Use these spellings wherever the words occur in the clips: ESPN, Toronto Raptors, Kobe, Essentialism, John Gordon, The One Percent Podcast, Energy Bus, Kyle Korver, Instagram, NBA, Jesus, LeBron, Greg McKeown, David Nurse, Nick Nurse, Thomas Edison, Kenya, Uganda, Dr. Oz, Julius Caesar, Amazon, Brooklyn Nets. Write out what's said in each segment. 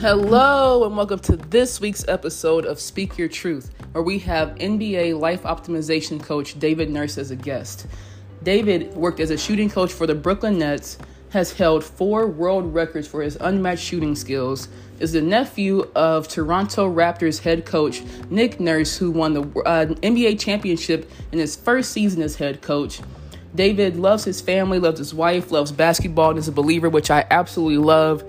Hello and welcome to this week's episode of Speak Your Truth, where we have NBA life optimization coach David Nurse as a guest. David worked as a shooting coach for the Brooklyn Nets, has held 4 world records for his unmatched shooting skills, is the nephew of Toronto Raptors head coach Nick Nurse, who won the NBA championship in his first season as head coach. David loves his family, loves his wife, loves basketball, and is a believer, which I absolutely love.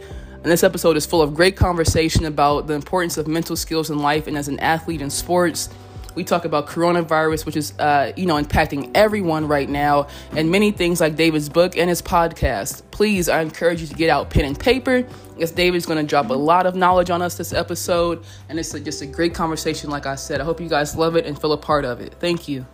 And this episode is full of great conversation about the importance of mental skills in life and as an athlete in sports. We talk about coronavirus, which is, impacting everyone right now, and many things like David's book and his podcast. Please, I encourage you to get out pen and paper, because David's going to drop a lot of knowledge on us this episode. And it's just a great conversation, like I said. I hope you guys love it and feel a part of it. Thank you.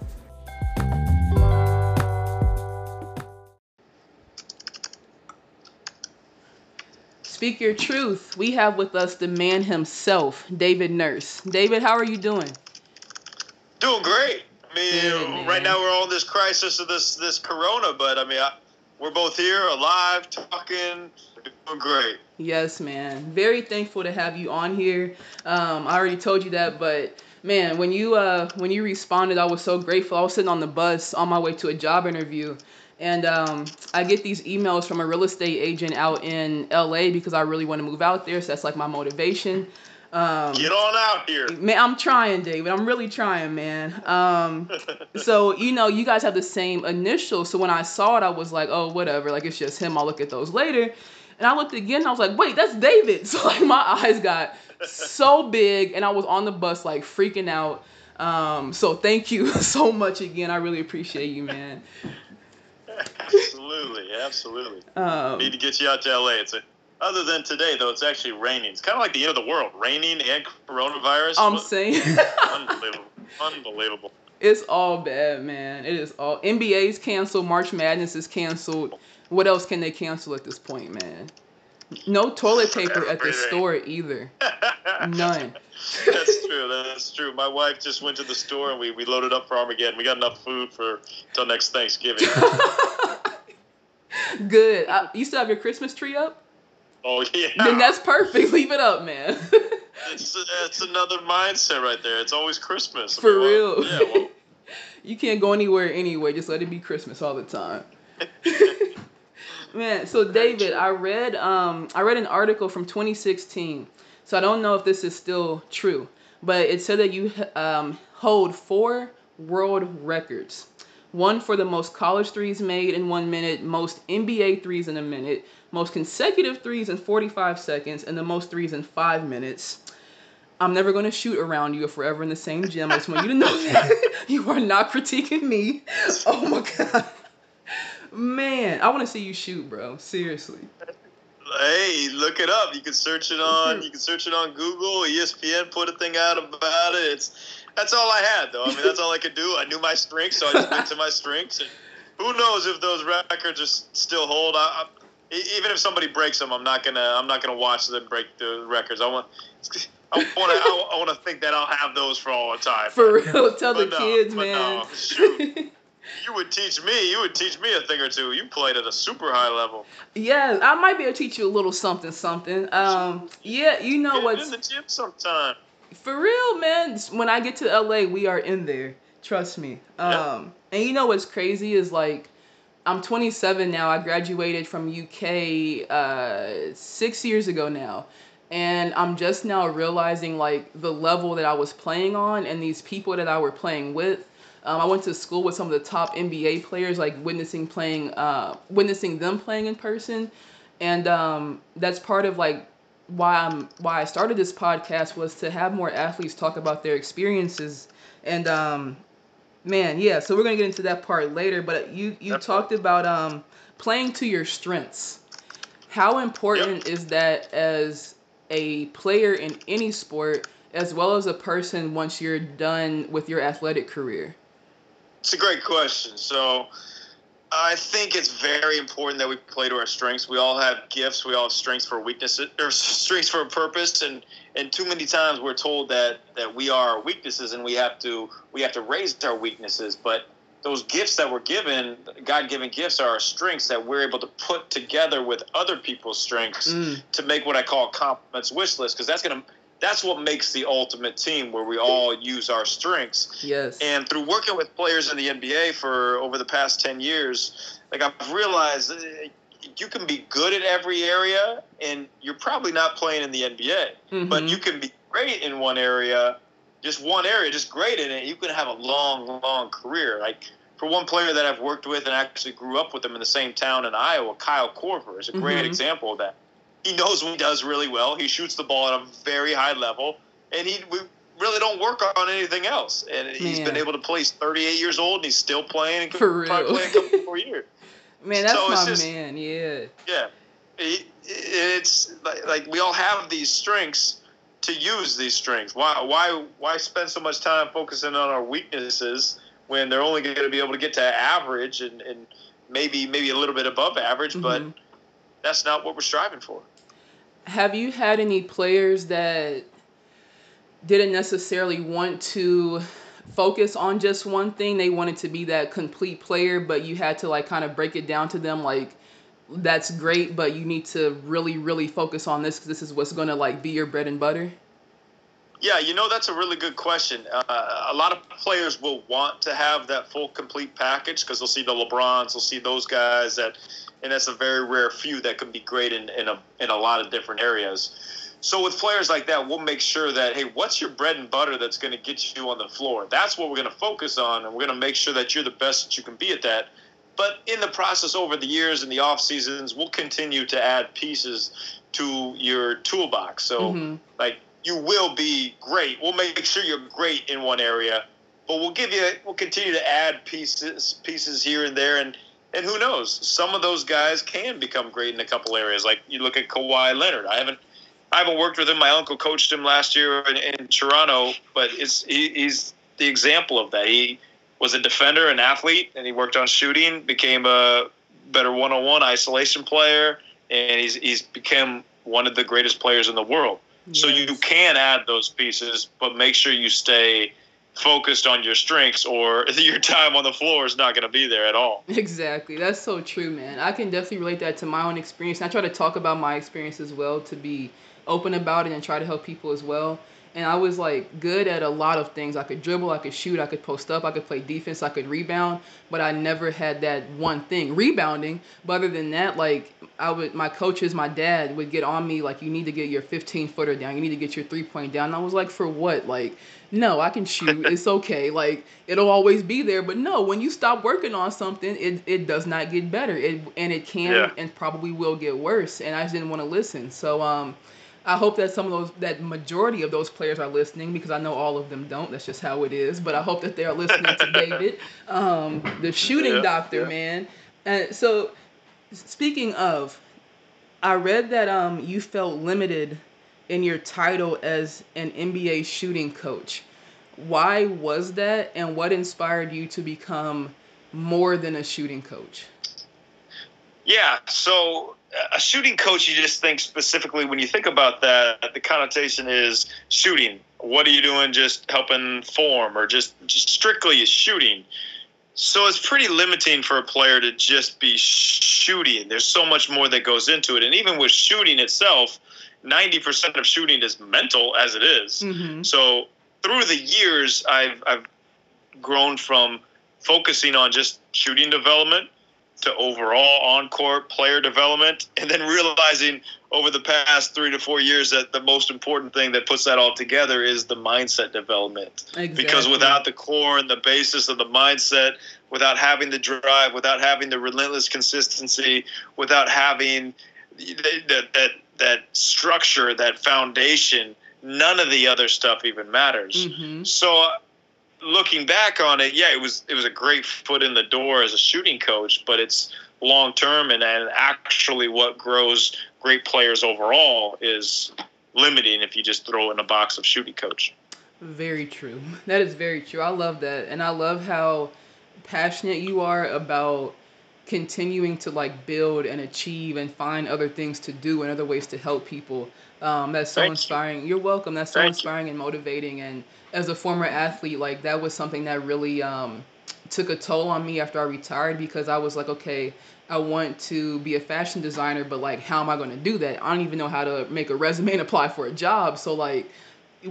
Speak Your Truth. We have with us the man himself, David Nurse. David, how are you doing? Doing great. I mean, good, right now we're all in this crisis of this corona, but I mean, we're both here, alive, talking. Doing great. Yes, man. Very thankful to have you on here. I already told you that, but man, when you responded, I was so grateful. I was sitting on the bus on my way to a job interview. And I get these emails from a real estate agent out in LA because I really want to move out there. So that's like my motivation. Get on out here. Man, I'm trying, David. I'm really trying, man. So, you guys have the same initials. So when I saw it, I was like, oh, whatever. Like, it's just him. I'll look at those later. And I looked again and I was like, wait, that's David. So like my eyes got so big and I was on the bus like freaking out. So thank you so much again. I really appreciate you, man. Absolutely. Need to get you out to LA. Other than today, though, it's actually raining. It's kind of like the end of the world. Raining and coronavirus. I'm saying. Unbelievable. It's all bad, man. It is all. NBA's canceled. March Madness is canceled. What else can they cancel at this point, man? No toilet paper at the store either. None. That's true. My wife just went to the store and we loaded up for Armageddon. We got enough food for till next Thanksgiving. Good. You still have your Christmas tree up? Oh, yeah. Then that's perfect. Leave it up, man. It's another mindset right there. It's always Christmas. For real. Yeah, well. You can't go anywhere anyway. Just let it be Christmas all the time. Man, so David, I read an article from 2016, so I don't know if this is still true, but it said that you hold 4 world records. One for the most college threes made in 1 minute, most NBA threes in a minute, most consecutive threes in 45 seconds, and the most threes in 5 minutes. I'm never going to shoot around you. You're forever in the same gym. I just want you to know that. You are not critiquing me. Oh, my God. Man, I want to see you shoot, bro. Seriously. Hey, look it up. You can search it on Google. ESPN put a thing out about it. That's all I had, though. I mean, that's all I could do. I knew my strengths, so I just went to my strengths. And who knows if those records are still hold? Even if somebody breaks them, I'm not gonna watch them break the records. I want to think that I'll have those for all the time. For real, tell the kids, man. No, shoot. You would teach me a thing or two. You played at a super high level. Yeah, I might be able to teach you a little something. Yeah, you know what? In the gym sometime. For real, man. When I get to LA, we are in there. Trust me. Yeah. And you know what's crazy is like, I'm 27 now. I graduated from UK 6 years ago now. And I'm just now realizing like the level that I was playing on and these people that I were playing with. I went to school with some of the top NBA players, like witnessing them playing in person. And that's part of like why I started this podcast was to have more athletes talk about their experiences. And so we're going to get into that part later. But you talked about playing to your strengths. How important is that as a player in any sport, as well as a person once you're done with your athletic career? It's a great question. So I think it's very important that we play to our strengths. We all have gifts. We all have strengths for weaknesses or strengths for a purpose. And too many times we're told that we are our weaknesses and we have to raise our weaknesses. But those gifts that we're given, God-given gifts, are our strengths that we're able to put together with other people's strengths to make what I call compliments wish list, because that's what makes the ultimate team, where we all use our strengths. Yes. And through working with players in the NBA for over the past 10 years, like, I've realized you can be good at every area, and you're probably not playing in the NBA, but you can be great in one area. Just great in it, you could have a long, long career. Like, for one player that I've worked with and actually grew up with him in the same town in Iowa, Kyle Korver is a great example of that. He knows what he does really well. He shoots the ball at a very high level, and we really don't work on anything else. And he's been able to play. He's 38 years old, and he's still playing. And for real. Probably playing a couple more years. Man, that's so my just, man, yeah. Yeah. It's like we all have these strengths. To use these strengths, why spend so much time focusing on our weaknesses when they're only going to be able to get to average and maybe a little bit above average, but that's not what we're striving for. Have you had any players that didn't necessarily want to focus on just one thing? They wanted to be that complete player, but you had to like kind of break it down to them, like, that's great, but you need to really, really focus on this because this is what's going to like be your bread and butter? Yeah, that's a really good question. A lot of players will want to have that full, complete package because they'll see the LeBrons, they'll see those guys and that's a very rare few that can be great in a lot of different areas. So with players like that, we'll make sure that, hey, what's your bread and butter that's going to get you on the floor? That's what we're going to focus on, and we're going to make sure that you're the best that you can be at that. But in the process over the years and the off seasons, we'll continue to add pieces to your toolbox. So like, you will be great. We'll make sure you're great in one area, but we'll continue to add pieces here and there. And who knows, some of those guys can become great in a couple areas. Like, you look at Kawhi Leonard. I haven't worked with him. My uncle coached him last year in Toronto, but he's the example of that. He was a defender, an athlete, and he worked on shooting, became a better one-on-one isolation player, and he's become one of the greatest players in the world. Yes. So you can add those pieces, but make sure you stay focused on your strengths or your time on the floor is not going to be there at all. Exactly. That's so true, man. I can definitely relate that to my own experience. And I try to talk about my experience as well, to be open about it and try to help people as well. And I was, like, good at a lot of things. I could dribble, I could shoot, I could post up, I could play defense, I could rebound. But I never had that one thing, rebounding. But other than that, like, my coaches, my dad would get on me, like, you need to get your 15-footer down. You need to get your three-point down. And I was like, for what? Like, no, I can shoot. It's okay. Like, it'll always be there. But, no, when you stop working on something, it does not get better. And probably will get worse. And I just didn't want to listen. So, I hope that that majority of those players are listening, because I know all of them don't. That's just how it is. But I hope that they are listening to David, the shooting doctor, man. And so, speaking of, I read that you felt limited in your title as an NBA shooting coach. Why was that, and what inspired you to become more than a shooting coach? Yeah, so a shooting coach, you just think specifically when you think about that, the connotation is shooting. What are you doing? Just helping form, or just strictly shooting. So it's pretty limiting for a player to just be shooting. There's so much more that goes into it. And even with shooting itself, 90% of shooting is mental as it is. Mm-hmm. So through the years, I've grown from focusing on just shooting development to overall on-court player development, and then realizing over the past 3 to 4 years that the most important thing that puts that all together is the mindset development. Exactly. Because without the core and the basis of the mindset, without having the drive, without having the relentless consistency, without having that structure, that foundation, none of the other stuff even matters. Mm-hmm. So looking back on it, yeah, it was a great foot in the door as a shooting coach, but it's long-term, and actually what grows great players overall is limiting if you just throw in a box of shooting coach. Very true. That is very true. I love that, and I love how passionate you are about continuing to like build and achieve and find other things to do and other ways to help people. That's so inspiring. You're welcome. That's so inspiring and motivating. And as a former athlete, like that was something that really took a toll on me after I retired, because I was like, okay, I want to be a fashion designer, but like, how am I going to do that? I don't even know how to make a resume and apply for a job. So like,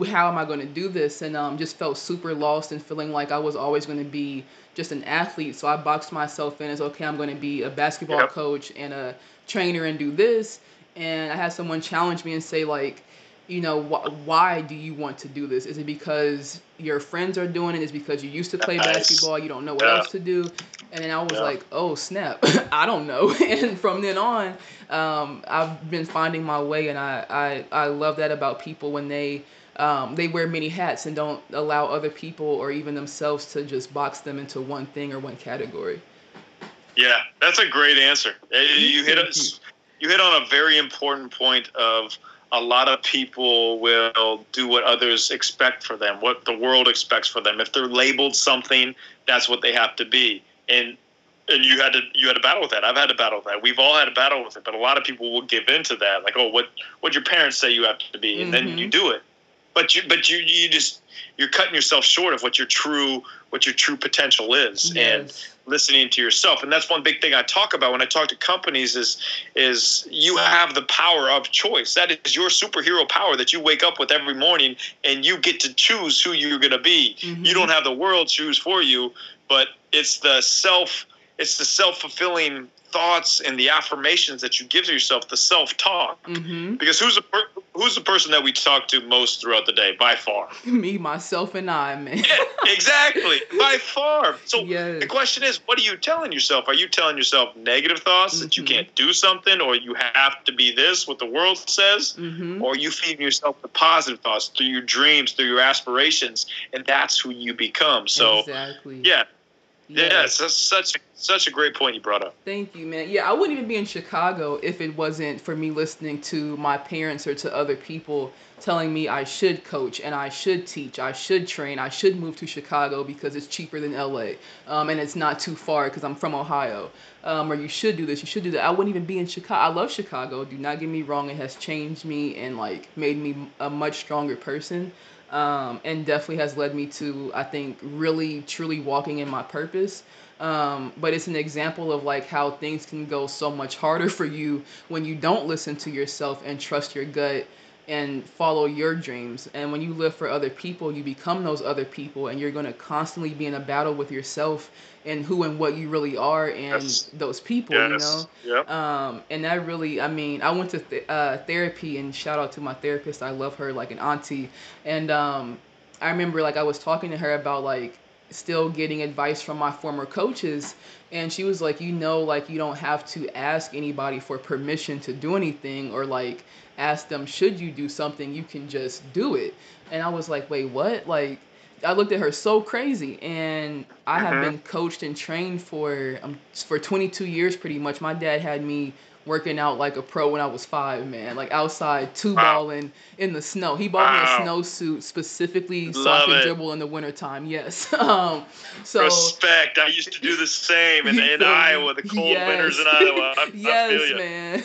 how am I going to do this? And just felt super lost and feeling like I was always going to be just an athlete. So I boxed myself in as, okay, I'm going to be a basketball coach and a trainer and do this. And I had someone challenge me and say like, you know, why do you want to do this? Is it because your friends are doing it? Is it because you used to play basketball? You don't know what else to do. And then I was like, oh, snap, I don't know. And from then on, I've been finding my way. And I love that about people when they wear many hats and don't allow other people or even themselves to just box them into one thing or one category. Yeah, that's a great answer. You hit on a very important point of, a lot of people will do what others expect for them, what the world expects for them. If they're labeled something, that's what they have to be. And you had to battle with that. I've had to battle with that. We've all had to battle with it. But a lot of people will give in to that, like, oh, what your parents say you have to be, and then you do it. But you're cutting yourself short of what your true potential is, and listening to yourself. And that's one big thing I talk about when I talk to companies is you have the power of choice. That is your superhero power that you wake up with every morning, and you get to choose who you're going to be. Mm-hmm. You don't have the world choose for you, but it's the self-fulfilling thoughts and the affirmations that you give to yourself, the self-talk. Mm-hmm. Because who's the person that we talk to most throughout the day, by far? Me, myself, and I, man. Yeah, exactly. By far. So the question is, what are you telling yourself? Are you telling yourself negative thoughts that you can't do something, or you have to be this, what the world says? Mm-hmm. Or are you feeding yourself the positive thoughts through your dreams, through your aspirations, and that's who you become. So exactly. Yeah. Yes, that's such a great point you brought up. Thank you, man. Yeah, I wouldn't even be in Chicago if it wasn't for me listening to my parents or to other people telling me I should coach and I should teach, I should train, I should move to Chicago because it's cheaper than LA, and it's not too far because I'm from Ohio, or you should do this, you should do that. I wouldn't even be in Chicago. I love Chicago. Do not get me wrong. It has changed me and like made me a much stronger person. And definitely has led me to, I think, really, truly walking in my purpose. But it's an example of like how things can go so much harder for you when you don't listen to yourself and trust your gut and follow your dreams. And when you live for other people, you become those other people, and you're going to constantly be in a battle with yourself and who and what you really are and those people, you know? Yep. And that really, I mean, I went to therapy, and shout out to my therapist. I love her like an auntie. And I remember like I was talking to her about like still getting advice from my former coaches. And she was like, you know, like you don't have to ask anybody for permission to do anything, or like ask them, should you do something? You can just do it. And I was like, wait, what? Like, I looked at her so crazy, and I have been coached and trained for 22 years pretty much. My dad had me working out like a pro when I was 5, man, like outside two-balling in the snow. He bought me a snowsuit specifically so I could dribble in the wintertime. Yes. So respect. I used to do the same in Iowa, the cold winters in Iowa. I feel you, man.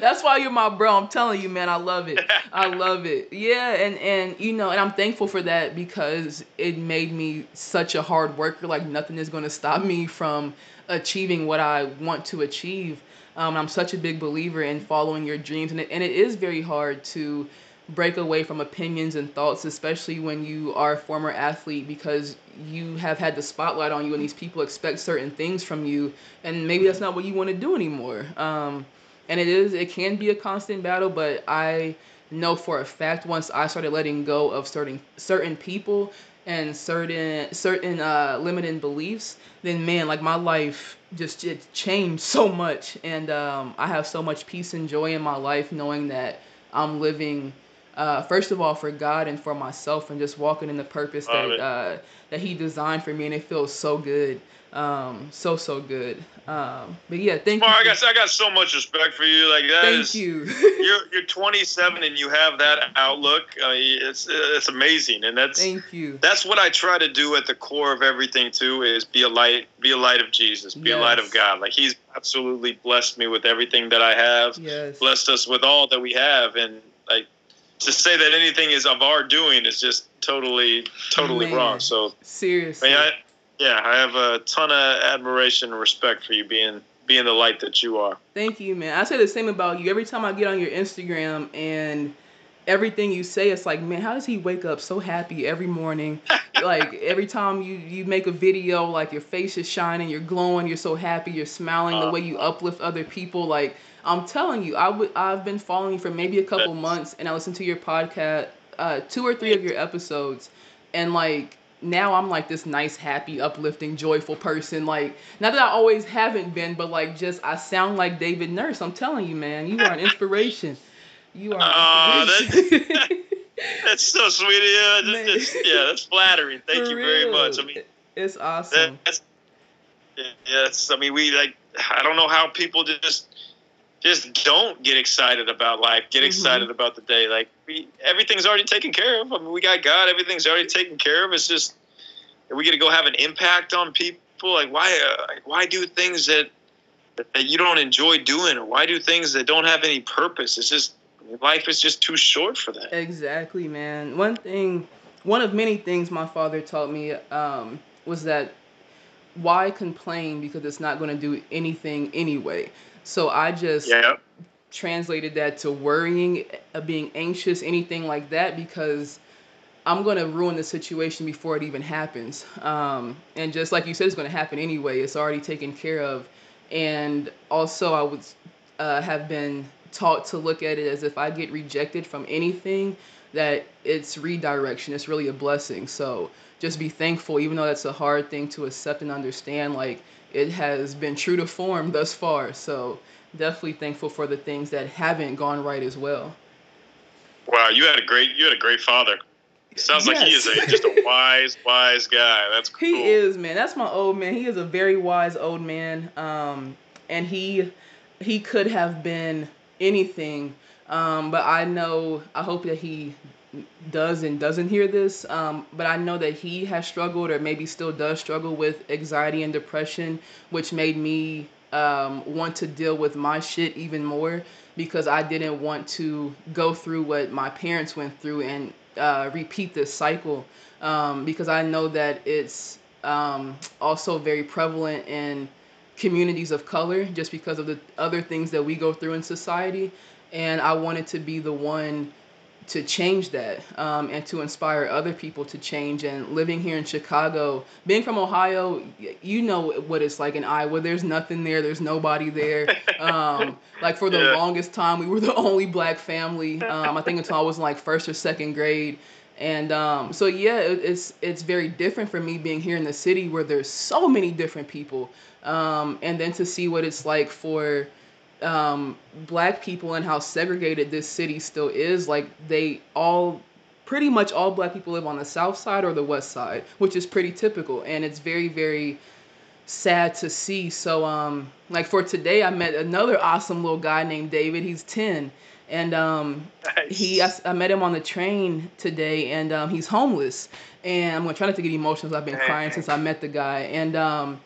That's why you're my bro. I'm telling you, man, I love it. I love it. Yeah, and you know, and I'm thankful for that because it made me such a hard worker. Like nothing is going to stop me from achieving what I want to achieve. I'm such a big believer in following your dreams. And it is very hard to break away from opinions and thoughts, especially when you are a former athlete, because you have had the spotlight on you and these people expect certain things from you. And maybe that's not what you want to do anymore. And it can be a constant battle, but I know for a fact once I started letting go of certain people and certain limiting beliefs, then man, like my life just it changed so much, and I have so much peace and joy in my life knowing that I'm living first of all for God and for myself, and just walking in the purpose that He designed for me, and it feels so good, so good. But yeah, thank you. I got so much respect for you. Like that. Thank you. You're 27 and you have that outlook. It's amazing, and that's thank you. That's what I try to do at the core of everything too. Is be a light of Jesus, be a light of God. Like He's absolutely blessed me with everything that I have. Yes. Blessed us with all that we have, and like to say that anything is of our doing is just totally wrong. So seriously. I mean, Yeah, I have a ton of admiration and respect for you being the light that you are. Thank you, man. I say the same about you. Every time I get on your Instagram and everything you say, it's like, man, how does he wake up so happy every morning? Like, every time you make a video, like, your face is shining, you're glowing, you're so happy, you're smiling, the way you uplift other people. Like, I'm telling you, I've been following you for maybe a couple months, and I listened to your podcast, 2 or 3 of your episodes, and, like, now I'm like this nice, happy, uplifting, joyful person. Like, not that I always haven't been, but like, just I sound like David Nurse. I'm telling you, man, you are an inspiration. You are. That's so sweet of you. That's flattering. Thank you very much. I mean, it's awesome. Yes, I mean, I don't know how people just don't get excited about life. Get excited about the day. Like, everything's already taken care of. I mean, we got God. Everything's already taken care of. It's just, are we going to go have an impact on people? Like, why do things that you don't enjoy doing, or why do things that don't have any purpose? It's just, life is just too short for that. Exactly, man. One of many things my father taught me was that why complain, because it's not going to do anything anyway. So I just translated that to worrying, being anxious, anything like that, because I'm going to ruin the situation before it even happens. And just like you said, it's going to happen anyway. It's already taken care of. And also I would have been taught to look at it as if I get rejected from anything, that it's redirection. It's really a blessing. So just be thankful, even though that's a hard thing to accept and understand. Like, it has been true to form thus far. So definitely thankful for the things that haven't gone right as well. Wow, you had a great father. Sounds like he is just a wise guy. That's cool. He is, man. That's my old man. He is a very wise old man. And he could have been anything. But I hope that he does and doesn't hear this. But I know that he has struggled, or maybe still does struggle, with anxiety and depression, which made me want to deal with my shit even more, because I didn't want to go through what my parents went through and repeat this cycle, because I know that it's also very prevalent in communities of color, just because of the other things that we go through in society. And I wanted to be the one to change that, and to inspire other people to change. And living here in Chicago, being from Ohio, you know what it's like in Iowa. There's nothing there. There's nobody there. Like, for the longest time, we were the only black family. I think until I was in like first or second grade. And so, yeah, it's very different for me being here in the city, where there's so many different people. And then to see what it's like for black people, and how segregated this city still is. Like, pretty much all black people live on the south side or the west side, which is pretty typical. And it's very, very sad to see. So, like, for today, I met another awesome little guy named David. He's 10. And nice. I met him on the train today, and he's homeless. And I'm going to try not to get emotional. I've been crying since I met the guy. And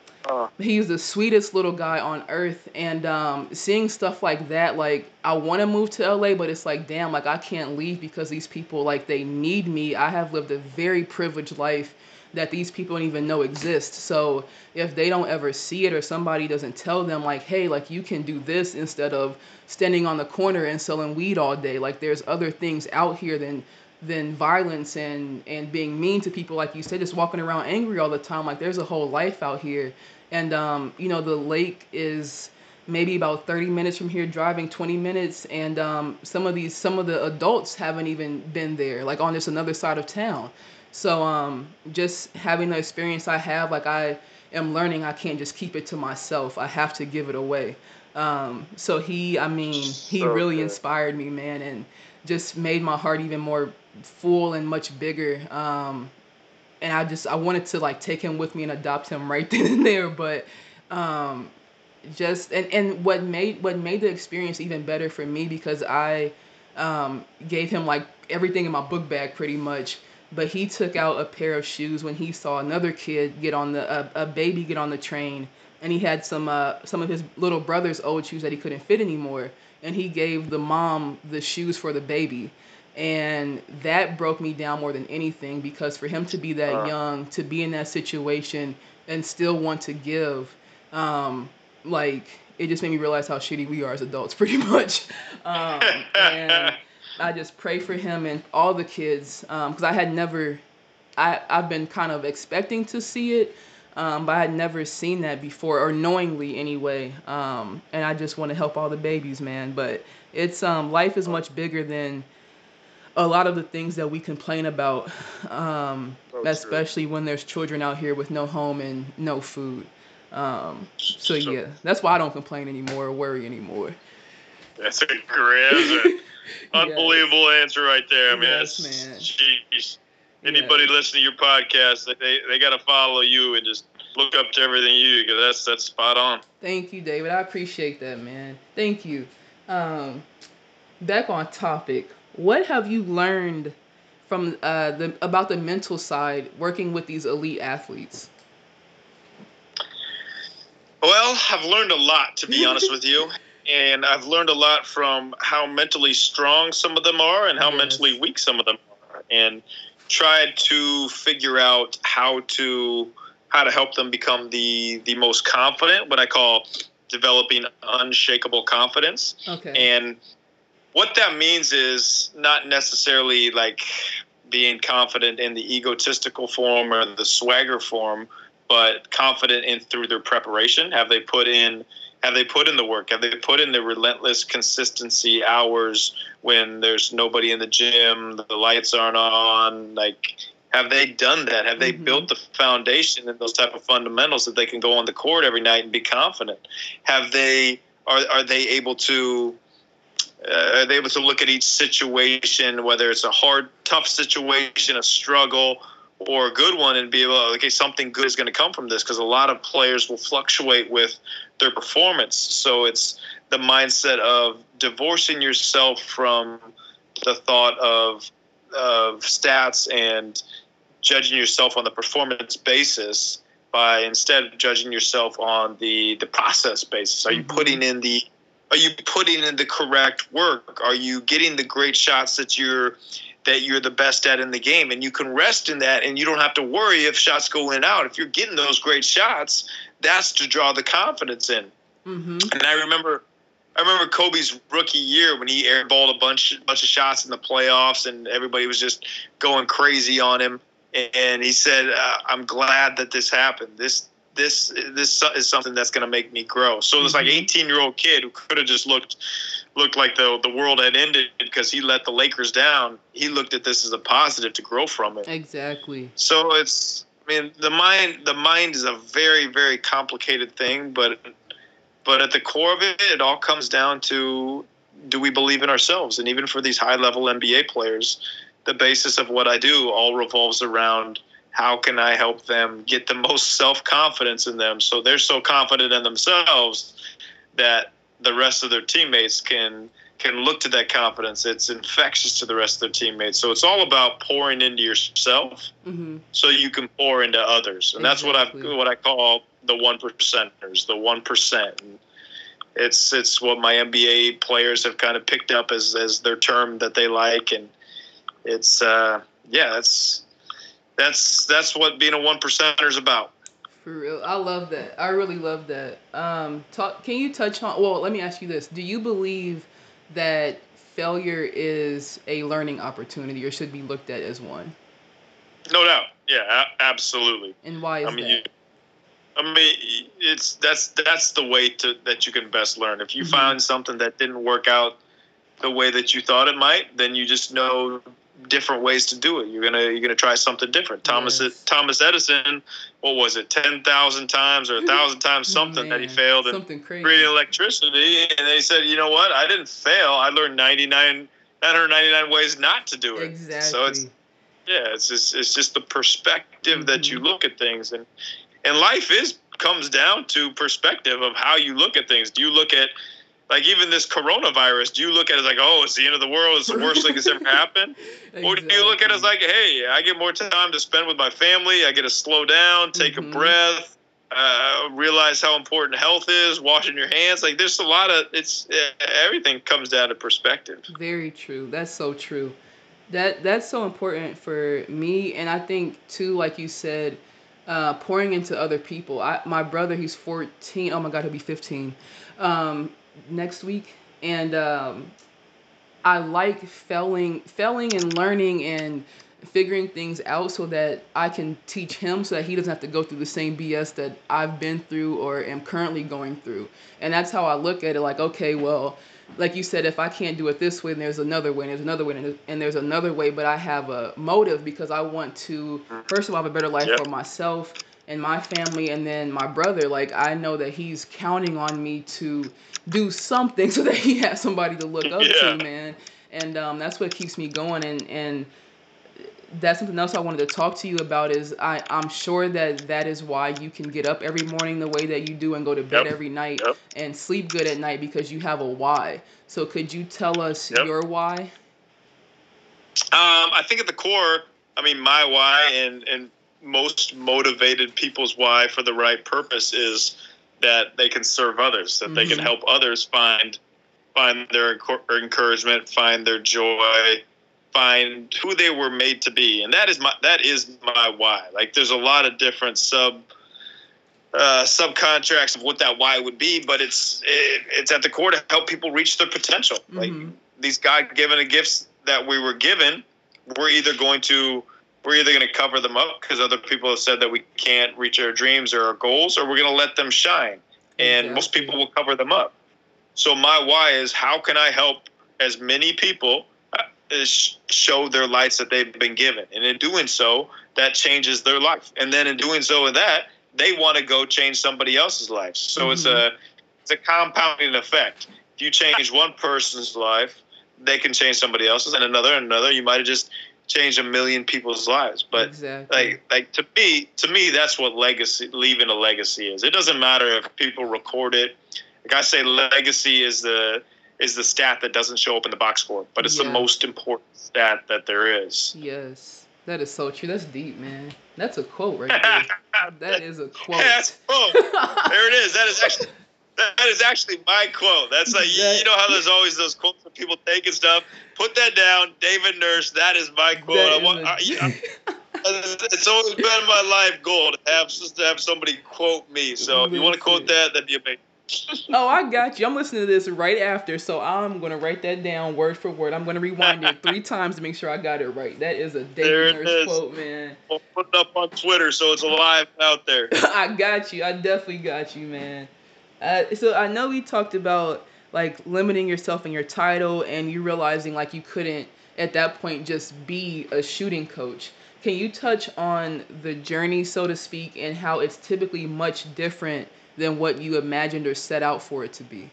he's the sweetest little guy on earth. And seeing stuff like that, like, I want to move to LA, but it's like, damn, like, I can't leave, because these people, like, they need me. I have lived a very privileged life that these people don't even know exist. So if they don't ever see it, or somebody doesn't tell them, like, hey, like, you can do this instead of standing on the corner and selling weed all day. Like, there's other things out here than violence and being mean to people. Like you said, just walking around angry all the time. Like, there's a whole life out here. And, you know, the lake is maybe about 30 minutes from here, driving 20 minutes. And some of the adults haven't even been there, like, on this another side of town. So just having the experience I have, like, I am learning I can't just keep it to myself. I have to give it away. So he really inspired me, man, and just made my heart even more full and much bigger. And I wanted to, like, take him with me and adopt him right then and there. But just, and what made the experience even better for me, because I gave him, like, everything in my book bag pretty much. But he took out a pair of shoes when he saw another kid get on a baby get on the train, and he had some of his little brother's old shoes that he couldn't fit anymore, and he gave the mom the shoes for the baby. And that broke me down more than anything, because for him to be that young, to be in that situation, and still want to give, like, it just made me realize how shitty we are as adults, pretty much. And I just pray for him and all the kids, because I had never, I've been kind of expecting to see it, but I had never seen that before, or knowingly anyway. And I just want to help all the babies, man. But it's life is much bigger than a lot of the things that we complain about, especially true. When there's children out here with no home and no food. So yeah, that's why I don't complain anymore or worry anymore. That's a great, unbelievable yes. answer right there. I mean, yes, man. Jeez. Anybody yeah. listening to your podcast, they got to follow you and just look up to everything you do, because that's spot on. Thank you, David. I appreciate that, man. Thank you. Back on topic, what have you learned from about the mental side working with these elite athletes? Well, I've learned a lot, to be honest with you. And I've learned a lot from how mentally strong some of them are and how yes. mentally weak some of them are. And tried to figure out how to help them become the most confident, what I call developing unshakable confidence. Okay. And what that means is not necessarily like being confident in the egotistical form or the swagger form, but confident in through their preparation. Have they put in the work? Have they put in the relentless consistency hours when there's nobody in the gym, the lights aren't on? Like, have they done that? Have they mm-hmm. built the foundation and those type of fundamentals that they can go on the court every night and be confident? Are they able to look at each situation, whether it's a hard, tough situation, a struggle, or a good one, and be able to, okay, something good is going to come from this, because a lot of players will fluctuate with their performance. So it's the mindset of divorcing yourself from the thought of stats and judging yourself on the performance basis by instead judging yourself on the process basis. Are you putting in the correct work? Are you getting the great shots that you're the best at in the game? And you can rest in that, and you don't have to worry if shots go in and out. If you're getting those great shots, that's to draw the confidence in. Mm-hmm. And I remember Kobe's rookie year when he airballed a bunch of shots in the playoffs, and everybody was just going crazy on him. And he said, "I'm glad that this happened. This is something that's going to make me grow." So this like 18-year-old kid who could have just looked like the world had ended because he let the Lakers down, he looked at this as a positive to grow from it. Exactly. So it's, I mean, the mind is a very, very complicated thing, but at the core of it, it all comes down to, do we believe in ourselves? And even for these high-level NBA players, the basis of what I do all revolves around, how can I help them get the most self-confidence in them, so they're so confident in themselves that the rest of their teammates can look to that confidence. It's infectious to the rest of their teammates. So it's all about pouring into yourself mm-hmm. so you can pour into others. And exactly. that's what I call the 1%ers, the 1%. And it's what my NBA players have kind of picked up as their term that they like. And it's, That's what being a 1%er is about. For real. I love that. I really love that. Can you touch on, well, let me ask you this. Do you believe that failure is a learning opportunity or should be looked at as one? No doubt. Yeah, absolutely. And why is that? That's the way that you can best learn. If you mm-hmm. find something that didn't work out the way that you thought it might, then you just know different ways to do it. You're gonna try something different. Thomas Edison, what was it, 10,000 times or 1,000 times something that he failed and created electricity, and they said, you know what, I didn't fail. I learned 999 ways not to do it. Exactly. So it's just the perspective mm-hmm. that you look at things, and life comes down to perspective of how you look at things. Do you look at, like, even this coronavirus, do you look at it as like, oh, it's the end of the world, it's the worst thing that's ever happened? Exactly. Or do you look at it as like, hey, I get more time to spend with my family, I get to slow down, take mm-hmm. a breath, realize how important health is, washing your hands. Like, there's a lot of, everything comes down to perspective. Very true. That's so true. That's so important for me. And I think, too, like you said, pouring into other people. My brother, he's 14. Oh my God, he'll be 15 next week. And I like failing and learning and figuring things out so that I can teach him, so that he doesn't have to go through the same BS that I've been through or am currently going through. And that's how I look at it. Like, okay, well, like you said, if I can't do it this way, then there's another way, and there's another way, and there's another way. But I have a motive because I want to, first of all, have a better life for myself and my family, and then my brother. Like, I know that he's counting on me to do something so that he has somebody to look up to, man. And that's what keeps me going. And that's something else I wanted to talk to you about is I'm sure that is why you can get up every morning the way that you do and go to bed every night and sleep good at night, because you have a why. So could you tell us your why? I think at the core, I mean, my why and most motivated people's why for the right purpose is that they can serve others, that they can help others find their encouragement, find their joy, find who they were made to be. And that is my why. Like, there's a lot of different subcontracts of what that why would be, but it's at the core to help people reach their potential. Like, these God-given gifts that we were given, we're either going to cover them up because other people have said that we can't reach our dreams or our goals, or we're going to let them shine. And most people will cover them up. So my why is, how can I help as many people show their lights that they've been given? And in doing so, that changes their life. And then in doing so with that, they want to go change somebody else's life. So it's a compounding effect. If you change one person's life, they can change somebody else's, and another, and another. You might have just changed a million people's lives. But like to me, that's what leaving a legacy is. It doesn't matter if people record it. Like, I say, legacy is the stat that doesn't show up in the box score, but it's the most important stat that there is. Yes, that is so true. That's deep, man. That's a quote right there. That is a quote. That's a quote. There it is. That is actually my quote. That's like, you know how there's always those quotes of people taking stuff. Put that down, David Nurse. That is my quote. It's always been my life goal to have somebody quote me. So if you want to quote that'd be amazing. Oh, I got you. I'm listening to this right after, so I'm going to write that down word for word. I'm going to rewind it 3 times to make sure I got it right. That is a David Nurse quote, man. I'll put it up on Twitter so it's alive out there. I got you. I definitely got you, man. So I know we talked about, like, limiting yourself in your title and you realizing, like, you couldn't at that point just be a shooting coach. Can you touch on the journey, so to speak, and how it's typically much different than what you imagined or set out for it to be?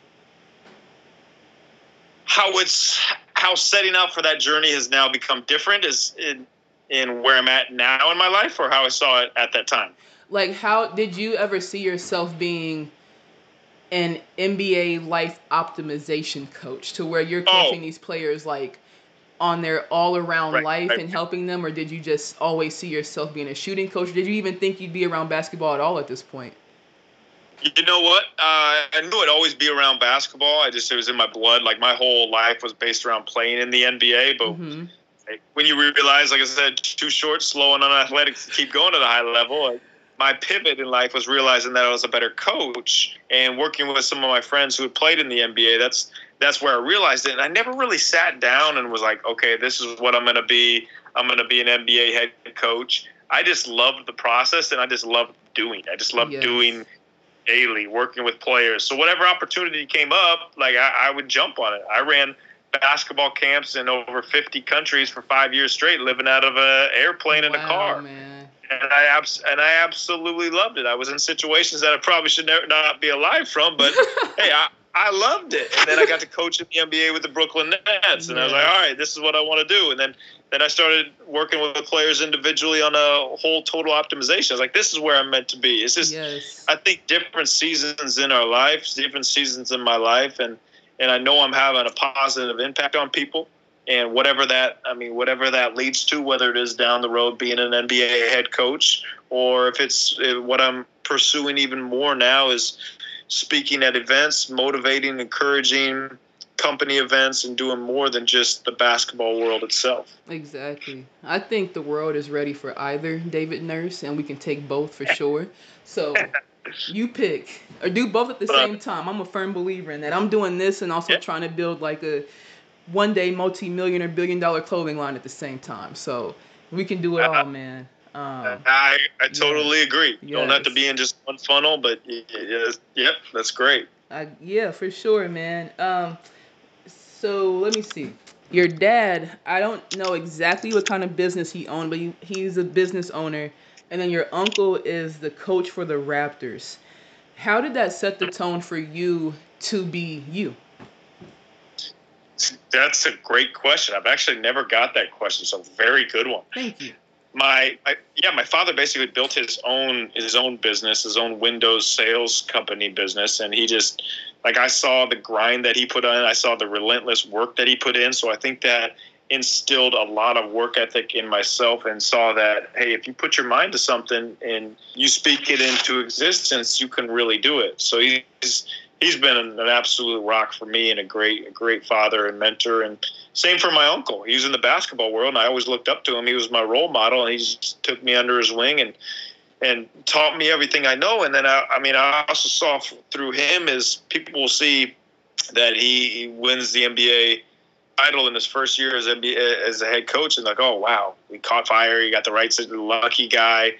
How setting out for that journey has now become different is in where I'm at now in my life, or how I saw it at that time? Like, how did you ever see yourself being an NBA life optimization coach to where you're coaching these players, like, on their all-around life and helping them? Or did you just always see yourself being a shooting coach? Or did you even think you'd be around basketball at all at this point? You know what? I knew I'd always be around basketball. It was in my blood. Like, my whole life was based around playing in the NBA. But when you realize, like I said, too short, slow, and unathletic to keep going at a high level, my pivot in life was realizing that I was a better coach, and working with some of my friends who had played in the NBA. That's where I realized it. And I never really sat down and was like, okay, this is what I'm going to be. I'm going to be an NBA head coach. I just loved the process, and I just loved doing. I just loved doing daily, working with players. So whatever opportunity came up, like, I would jump on it. I ran basketball camps in over 50 countries for 5 years straight, living out of an airplane and a car. Man. And I absolutely loved it. I was in situations that I probably should not be alive from, but hey, I loved it. And then I got to coach in the NBA with the Brooklyn Nets, and I was like, all right, this is what I want to do. And then I started working with the players individually on a whole total optimization. I was like, this is where I'm meant to be. It's just, I think, different seasons in our lives, different seasons in my life, and I know I'm having a positive impact on people. And whatever that leads to, whether it is down the road being an NBA head coach, or if it's what I'm pursuing even more now is speaking at events, motivating, encouraging, company events and doing more than just the basketball world itself. Exactly. I think the world is ready for either David Nurse, and we can take both for sure. So you pick or do both at the same time. I'm a firm believer in that. I'm doing this and also trying to build like a one day multi-million or $1 billion clothing line at the same time. So we can do it all, man. I totally agree. You don't have to be in just one funnel, but that's great. Yeah, for sure, man. So let me see. Your dad, I don't know exactly what kind of business he owned, but he's a business owner. And then your uncle is the coach for the Raptors. How did that set the tone for you to be you? That's a great question. I've actually never got that question, so very good one. Thank you. My father basically built his own business, his own windows sales company business, and he just, like, I saw the grind that he put on, I saw the relentless work that he put in, so I think that instilled a lot of work ethic in myself and saw that, hey, if you put your mind to something and you speak it into existence, you can really do it. So he's been an absolute rock for me and a great father and mentor. And same for my uncle. He was in the basketball world, and I always looked up to him. He was my role model, and he just took me under his wing and taught me everything I know. And then, I also saw through him is people will see that he wins the NBA title in his first year as a head coach, and like, oh, wow, he caught fire. He got the right to the lucky guy.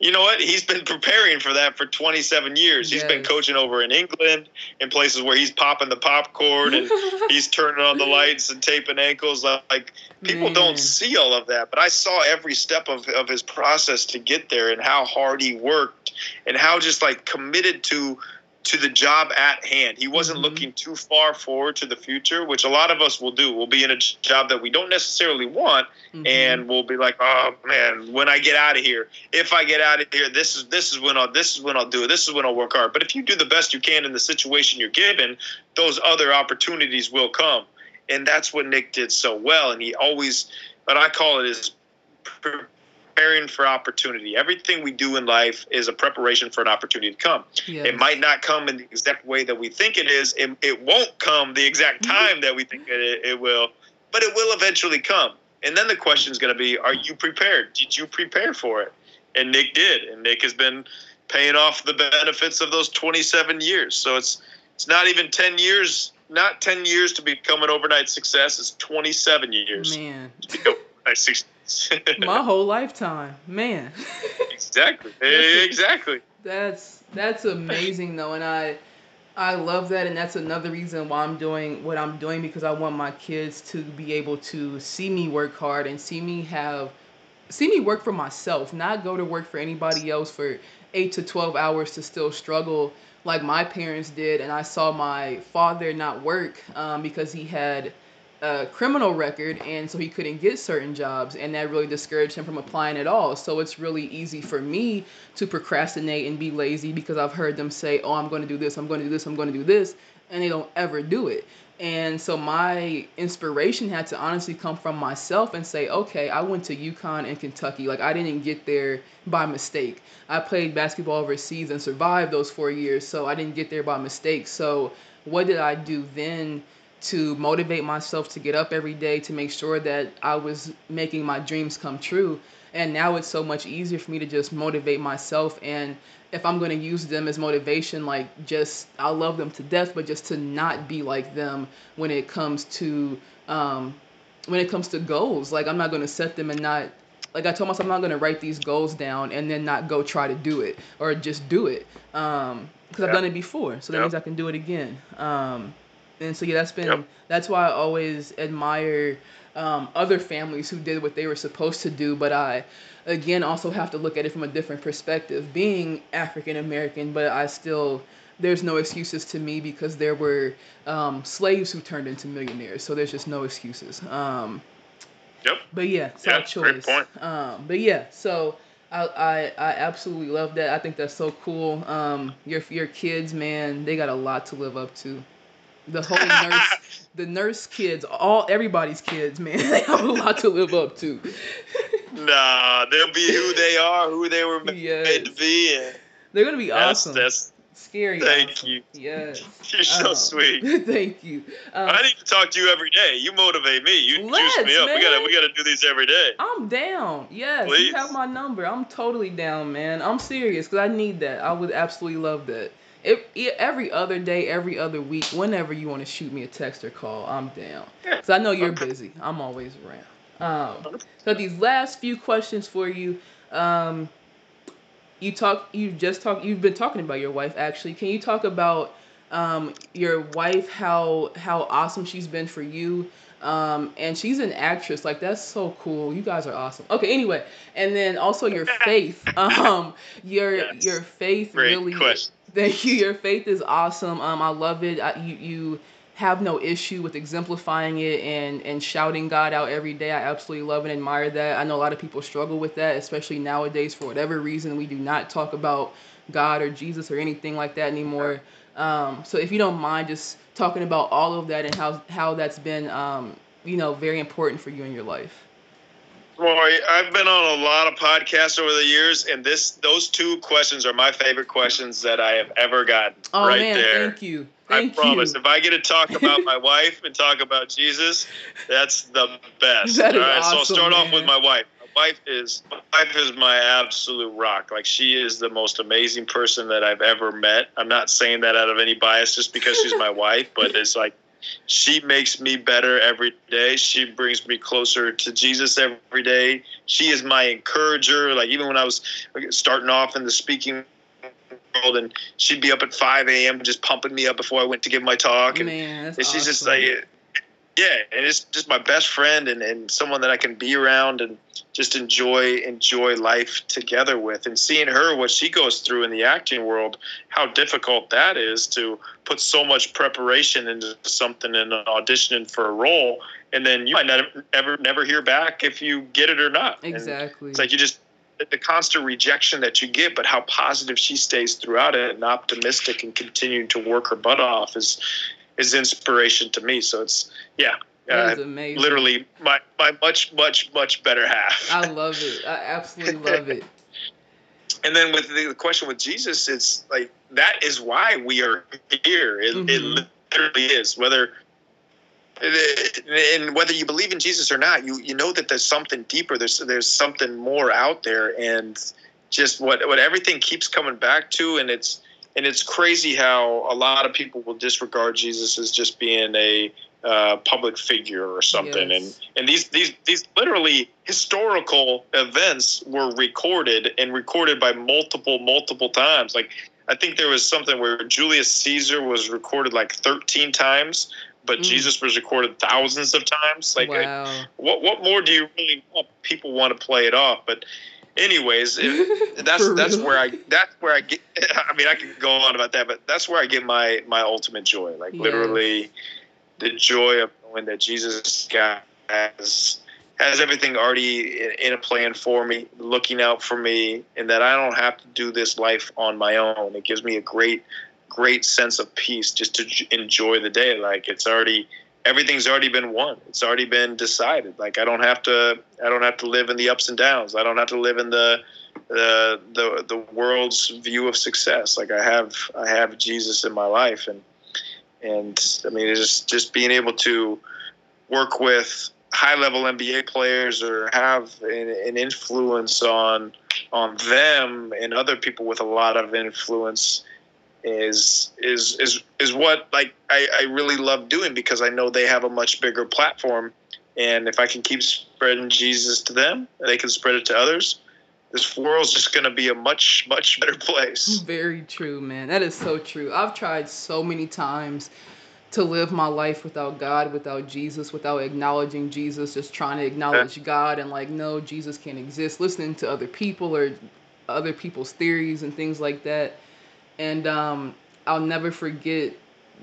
You know what? He's been preparing for that for 27 years. Yes. He's been coaching over in England in places where he's popping the popcorn and he's turning on the lights and taping ankles. Like people don't see all of that, but I saw every step of his process to get there and how hard he worked and how just like committed to the job at hand. He wasn't looking too far forward to the future, which a lot of us will do. We'll be in a job that we don't necessarily want, and we'll be like, oh man, when I get out of here, if I get out of here, this is when I'll do it. This is when I'll work hard. But if you do the best you can in the situation you're given, those other opportunities will come. And that's what Nick did so well. And he always, what I call it is preparing for opportunity. Everything we do in life is a preparation for an opportunity to come. Yes. It might not come in the exact way that we think it is. It won't come the exact time that we think it will, but it will eventually come. And then the question is going to be, are you prepared? Did you prepare for it? And Nick did. And Nick has been paying off the benefits of those 27 years. So it's not even 10 years, not 10 years to become an overnight success. It's 27 years. Man. To become overnight success. My whole lifetime, man. Exactly. That's amazing though, and I love that, and that's another reason why I'm doing what I'm doing, because I want my kids to be able to see me work hard and see me work for myself, not go to work for anybody else for 8 to 12 hours to still struggle like my parents did. And I saw my father not work because he had a criminal record, and so he couldn't get certain jobs, and that really discouraged him from applying at all. So it's really easy for me to procrastinate and be lazy because I've heard them say, oh, I'm going to do this, I'm going to do this, I'm going to do this, and they don't ever do it. And so my inspiration had to honestly come from myself and say, okay, I went to UConn and Kentucky. Like, I didn't get there by mistake. I played basketball overseas and survived those 4 years, so I didn't get there by mistake. So what did I do then to motivate myself to get up every day to make sure that I was making my dreams come true? And now it's so much easier for me to just motivate myself. And if I'm going to use them as motivation, like, just, I love them to death, but just to not be like them when it comes to goals. Like, I'm not going to set them and not, like, I told myself I'm not going to write these goals down and then not go try to do it or just do it, because I've done it before, so that means I can do it again. And so, that's why I always admire other families who did what they were supposed to do. But I, again, also have to look at it from a different perspective, being African-American. But I still, there's no excuses to me, because there were slaves who turned into millionaires. So there's just no excuses. But yeah, it's our choice. Great point. But yeah, so I absolutely love that. I think that's so cool. Your kids, man, they got a lot to live up to. The whole nurse, the nurse kids, everybody's kids, man, they have a lot to live up to. Nah, they'll be who they are, who they were made to be. And they're gonna be awesome. That's Scary. Thank you. Yes. You're so sweet. Thank you. I need to talk to you every day. You motivate me. You juice me up. Man. We gotta do these every day. I'm down. Yes. Please. You have my number. I'm totally down, man. I'm serious because I need that. I would absolutely love that. Every other day, every other week, whenever you want to shoot me a text or call, I'm down. Because I know you're busy. I'm always around. So these last few questions for you. You've been talking about your wife, actually. Can you talk about your wife, how awesome she's been for you? And she's an actress. Like, that's so cool. You guys are awesome. Okay, anyway. And then also your faith. Your faith. Great really question. Thank you. Your faith is awesome. I love it. You have no issue with exemplifying it and shouting God out every day. I absolutely love and admire that. I know a lot of people struggle with that, especially nowadays. For whatever reason, we do not talk about God or Jesus or anything like that anymore. So if you don't mind just talking about all of that and how that's been, very important for you in your life. Roy, I've been on a lot of podcasts over the years, and those two questions are my favorite questions that I have ever gotten. Oh, right, man, there. Thank you. Thank I promise. You. If I get to talk about my wife and talk about Jesus, that's the best. That is all right, awesome, so I'll start off with my wife. My wife is my absolute rock. Like, she is the most amazing person that I've ever met. I'm not saying that out of any bias just because she's my wife, but it's like, she makes me better every day. She brings me closer to Jesus every day. She is my encourager. Like, even when I was starting off in the speaking world, and she'd be up at 5 a.m. just pumping me up before I went to give my talk. And she's awesome. Just like, yeah, and it's just my best friend and someone that I can be around and just enjoy life together with. And seeing her, what she goes through in the acting world, how difficult that is to put so much preparation into something and auditioning for a role, and then you might never hear back if you get it or not. Exactly. And it's like you just the constant rejection that you get, but how positive she stays throughout it and optimistic and continuing to work her butt off is inspiration to me. So it's literally my much better half. I love it. I absolutely love it. And then with the question with Jesus, it's like, that is why we are here. It literally is. Whether you believe in Jesus or not, you know that there's something deeper. There's something more out there, and just what everything keeps coming back to. And it's crazy how a lot of people will disregard Jesus as just being a public figure or something. Yes. And these literally historical events were recorded by multiple times. Like, I think there was something where Julius Caesar was recorded like 13 times, but Jesus was recorded thousands of times. Like, wow. What more do you really want? People want to play it off, but anyways, that's where I get. I mean, I could go on about that, but that's where I get my ultimate joy. Like, literally, the joy of knowing that Jesus has everything already in a plan for me, looking out for me, and that I don't have to do this life on my own. It gives me a great sense of peace just to enjoy the day. Like, everything's already been won. It's already been decided. Like, I don't have to live in the ups and downs. I don't have to live in the world's view of success. Like, I have Jesus in my life, and I mean, it's just being able to work with high level NBA players or have an influence on them and other people with a lot of influence is what, like, I really love doing, because I know they have a much bigger platform, and if I can keep spreading Jesus to them, they can spread it to others. This world's just going to be a much, much better place. Very true, man. That is so true. I've tried so many times to live my life without God, without Jesus, without acknowledging Jesus, just trying to acknowledge God and like, no, Jesus can't exist, listening to other people or other people's theories and things like that. And I'll never forget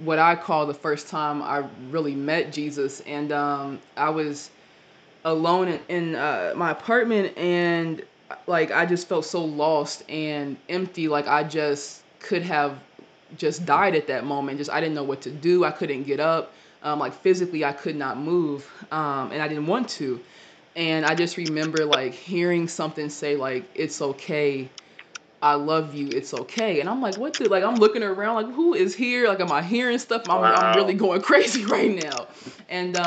what I call the first time I really met Jesus. And I was alone in my apartment, and like, I just felt so lost and empty. Like, I just could have just died at that moment. Just, I didn't know what to do. I couldn't get up. Like, physically, I could not move, and I didn't want to. And I just remember, like, hearing something say, like, it's okay I love you, it's okay. And I'm like, what the, like, I'm looking around, like, who is here? Like, am I hearing stuff? I'm really going crazy right now. And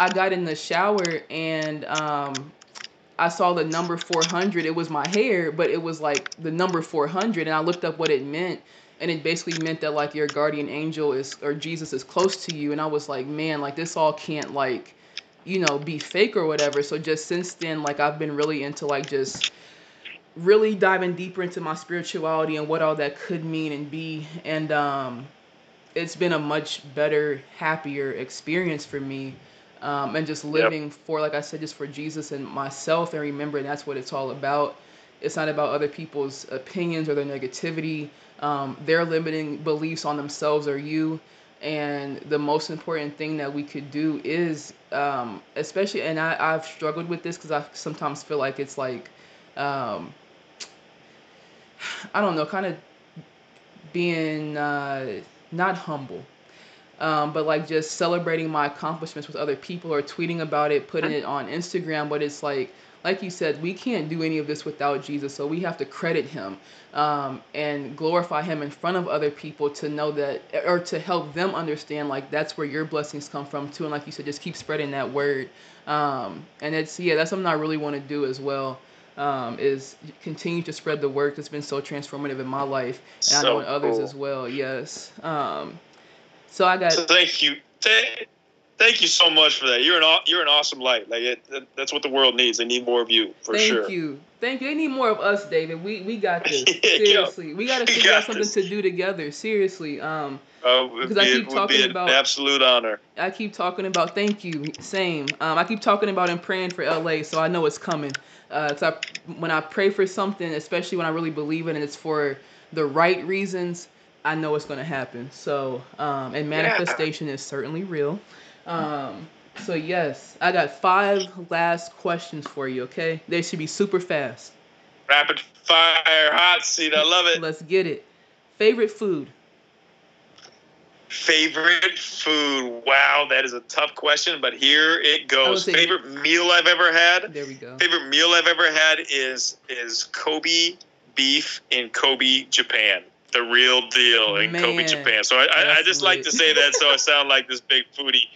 I got in the shower and I saw the number 400. It was my hair, but it was like the number 400. And I looked up what it meant. And it basically meant that, like, your guardian angel is, or Jesus is close to you. And I was like, man, like, this all can't, like, you know, be fake or whatever. So just since then, like, I've been really into, like, just really diving deeper into my spirituality and what all that could mean and be. And it's been a much better, happier experience for me. And just living for, like I said, just for Jesus and myself, and remembering that's what it's all about. It's not about other people's opinions or their negativity, their limiting beliefs on themselves or you. And the most important thing that we could do is, especially, and I've struggled with this because I sometimes feel like it's like, I don't know, kind of being not humble. But like just celebrating my accomplishments with other people or tweeting about it, putting it on Instagram. But it's like you said, we can't do any of this without Jesus. So we have to credit him and glorify him in front of other people to know that, or to help them understand, like, that's where your blessings come from too. And like you said, just keep spreading that word. And it's, yeah, that's something I really want to do as well, is continue to spread the word that's been so transformative in my life. And so I know in others as well. Yes. So I got. So thank you, thank you so much for that. You're an awesome light. Like that's what the world needs. They need more of you, for sure. Thank you. They need more of us, David. We got this. Seriously, we got to figure out something to do together. Seriously, because I keep talking about an absolute honor. I keep talking about thank you. Same. I keep talking about and praying for LA, so I know it's coming. So when I pray for something, especially when I really believe in it, and it's for the right reasons, I know it's going to happen. So, and manifestation is certainly real. So yes, I got 5 last questions for you. Okay. They should be super fast. Rapid fire, hot seat. I love it. Let's get it. Favorite food. Favorite food. Wow. That is a tough question, but here it goes. Favorite meal I've ever had. There we go. Favorite meal I've ever had is Kobe beef in Kobe, Japan. The real deal in Kobe, Japan. So I just like to say that so I sound like this big foodie.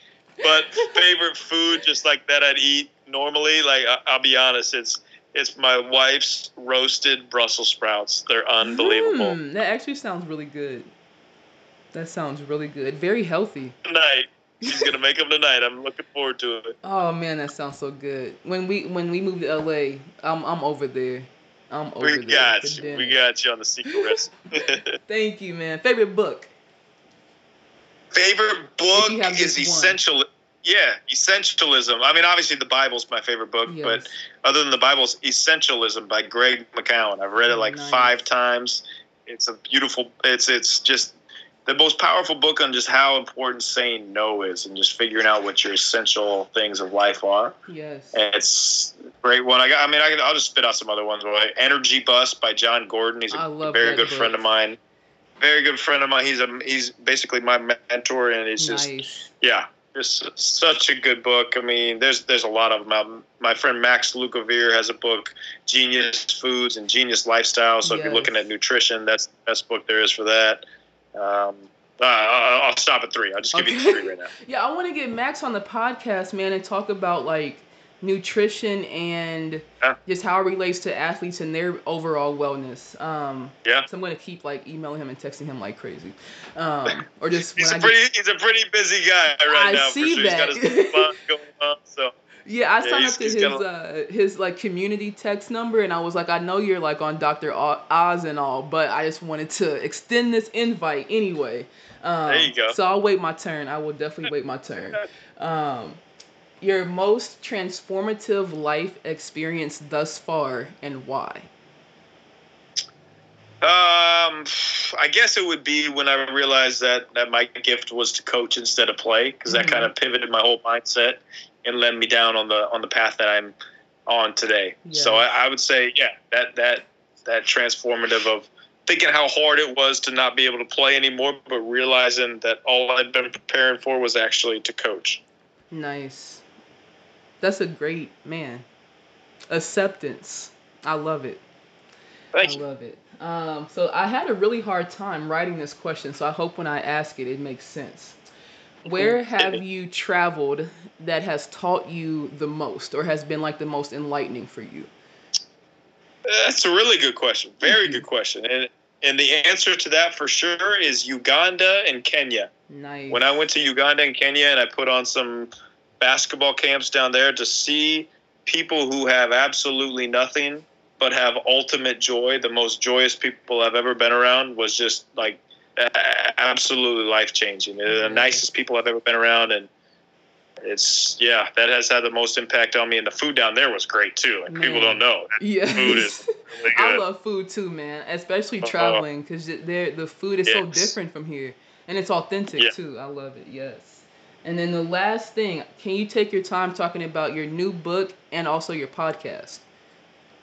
But favorite food, just like that I'd eat normally, like I'll be honest, it's my wife's roasted Brussels sprouts. They're unbelievable. That actually sounds really good. That sounds really good. Very healthy. Tonight. She's going to make them tonight. I'm looking forward to it. Oh, man, that sounds so good. When we move to L.A., I'm over there. We got you on the secret recipe. Thank you, man. Favorite book? Favorite book is Essentialism. I mean, obviously the Bible's my favorite book, yes. But other than the Bible's Essentialism by Greg McKeown. I've read it 5 times. It's a beautiful, it's just the most powerful book on just how important saying no is and just figuring out what your essential things of life are. Yes. And it's a great one. I'll just spit out some other ones. Energy Bus by John Gordon. He's a very good friend of mine. Very good friend of mine. He's basically my mentor, and it's just such a good book. I mean, there's a lot of them out. My friend Max Lukavir has a book, Genius Foods and Genius Lifestyle. So if you're looking at nutrition, that's the best book there is for that. I'll stop at 3. I'll just give you 3 right now. Yeah, I want to get Max on the podcast, man, and talk about like nutrition and just how it relates to athletes and their overall wellness. So I'm going to keep like emailing him and texting him like crazy. Or just he's a pretty busy guy right now. I see for sure. That. He's got his fun going on, so. Yeah, I signed up to his like community text number, and I was like, I know you're like on Dr. Oz and all, but I just wanted to extend this invite anyway. There you go. So I'll wait my turn. I will definitely wait my turn. Your most transformative life experience thus far, and why? I guess it would be when I realized that my gift was to coach instead of play, because that kind of pivoted my whole mindset and led me down on the path that I'm on today. Yeah. So I would say, that transformative of thinking how hard it was to not be able to play anymore, but realizing that all I'd been preparing for was actually to coach. Nice. That's a great, man. Acceptance. I love it. Thank you. I love it. So I had a really hard time writing this question, so I hope when I ask it, it makes sense. Where have you traveled that has taught you the most or has been like the most enlightening for you? That's a really good question. Very good question. And the answer to that for sure is Uganda and Kenya. Nice. When I went to Uganda and Kenya and I put on some basketball camps down there, to see people who have absolutely nothing but have ultimate joy, the most joyous people I've ever been around, was just like absolutely life-changing. They're the nicest people I've ever been around, and it's, yeah, that has had the most impact on me. And the food down there was great too. Like, people don't know. Yeah. Food is really good. I love food too, man, especially traveling, because the food is so different from here, and it's authentic too. I love it. Yes. And then the last thing, can you take your time talking about your new book and also your podcast?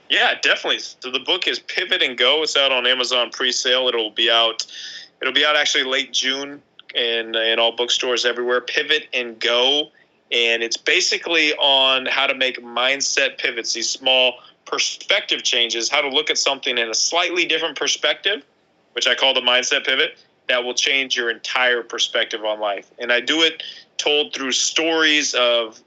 Yeah, definitely. So the book is Pivot and Go. It's out on Amazon pre-sale. It'll be out actually late June in all bookstores everywhere. Pivot and Go. And it's basically on how to make mindset pivots, these small perspective changes, how to look at something in a slightly different perspective, which I call the mindset pivot, that will change your entire perspective on life. And I do it told through stories of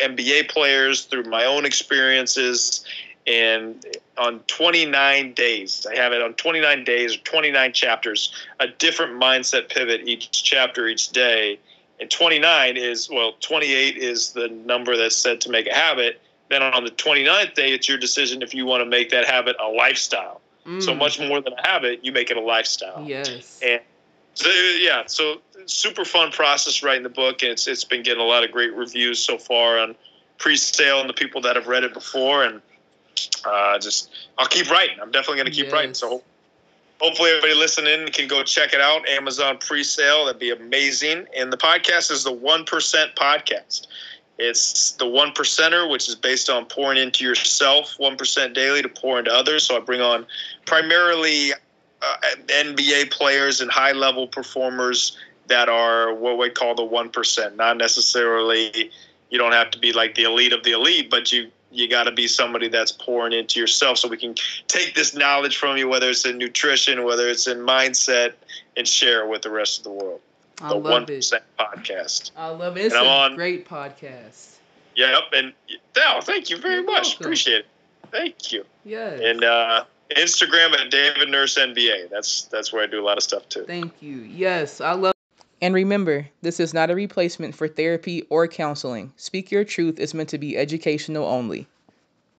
NBA players, through my own experiences, and on 29 days, I have it on 29 days, 29 chapters, a different mindset pivot each chapter, each day. And 28 is the number that's said to make a habit. Then on the 29th day, it's your decision if you want to make that habit a lifestyle. So much more than a habit, you make it a lifestyle. Yes. And so, yeah, so super fun process writing the book. And it's been getting a lot of great reviews so far on pre-sale and the people that have read it before. And I'll keep writing. I'm definitely going to keep writing. So hopefully everybody listening can go check it out. Amazon pre-sale. That'd be amazing. And the podcast is the 1% Podcast. It's the 1%er, which is based on pouring into yourself 1% daily to pour into others. So I bring on primarily NBA players and high-level performers that are what we call the 1%. Not necessarily, you don't have to be like the elite of the elite, but you got to be somebody that's pouring into yourself, so we can take this knowledge from you, whether it's in nutrition, whether it's in mindset, and share it with the rest of the world. I love it. The 1% Podcast. I love it. It's a great podcast. Yep. And thank you very much. Welcome. Appreciate it. Thank you. Yes. And Instagram at David Nurse NBA. That's where I do a lot of stuff too. Thank you. Yes. I love. And remember, this is not a replacement for therapy or counseling. Speak Your Truth is meant to be educational only.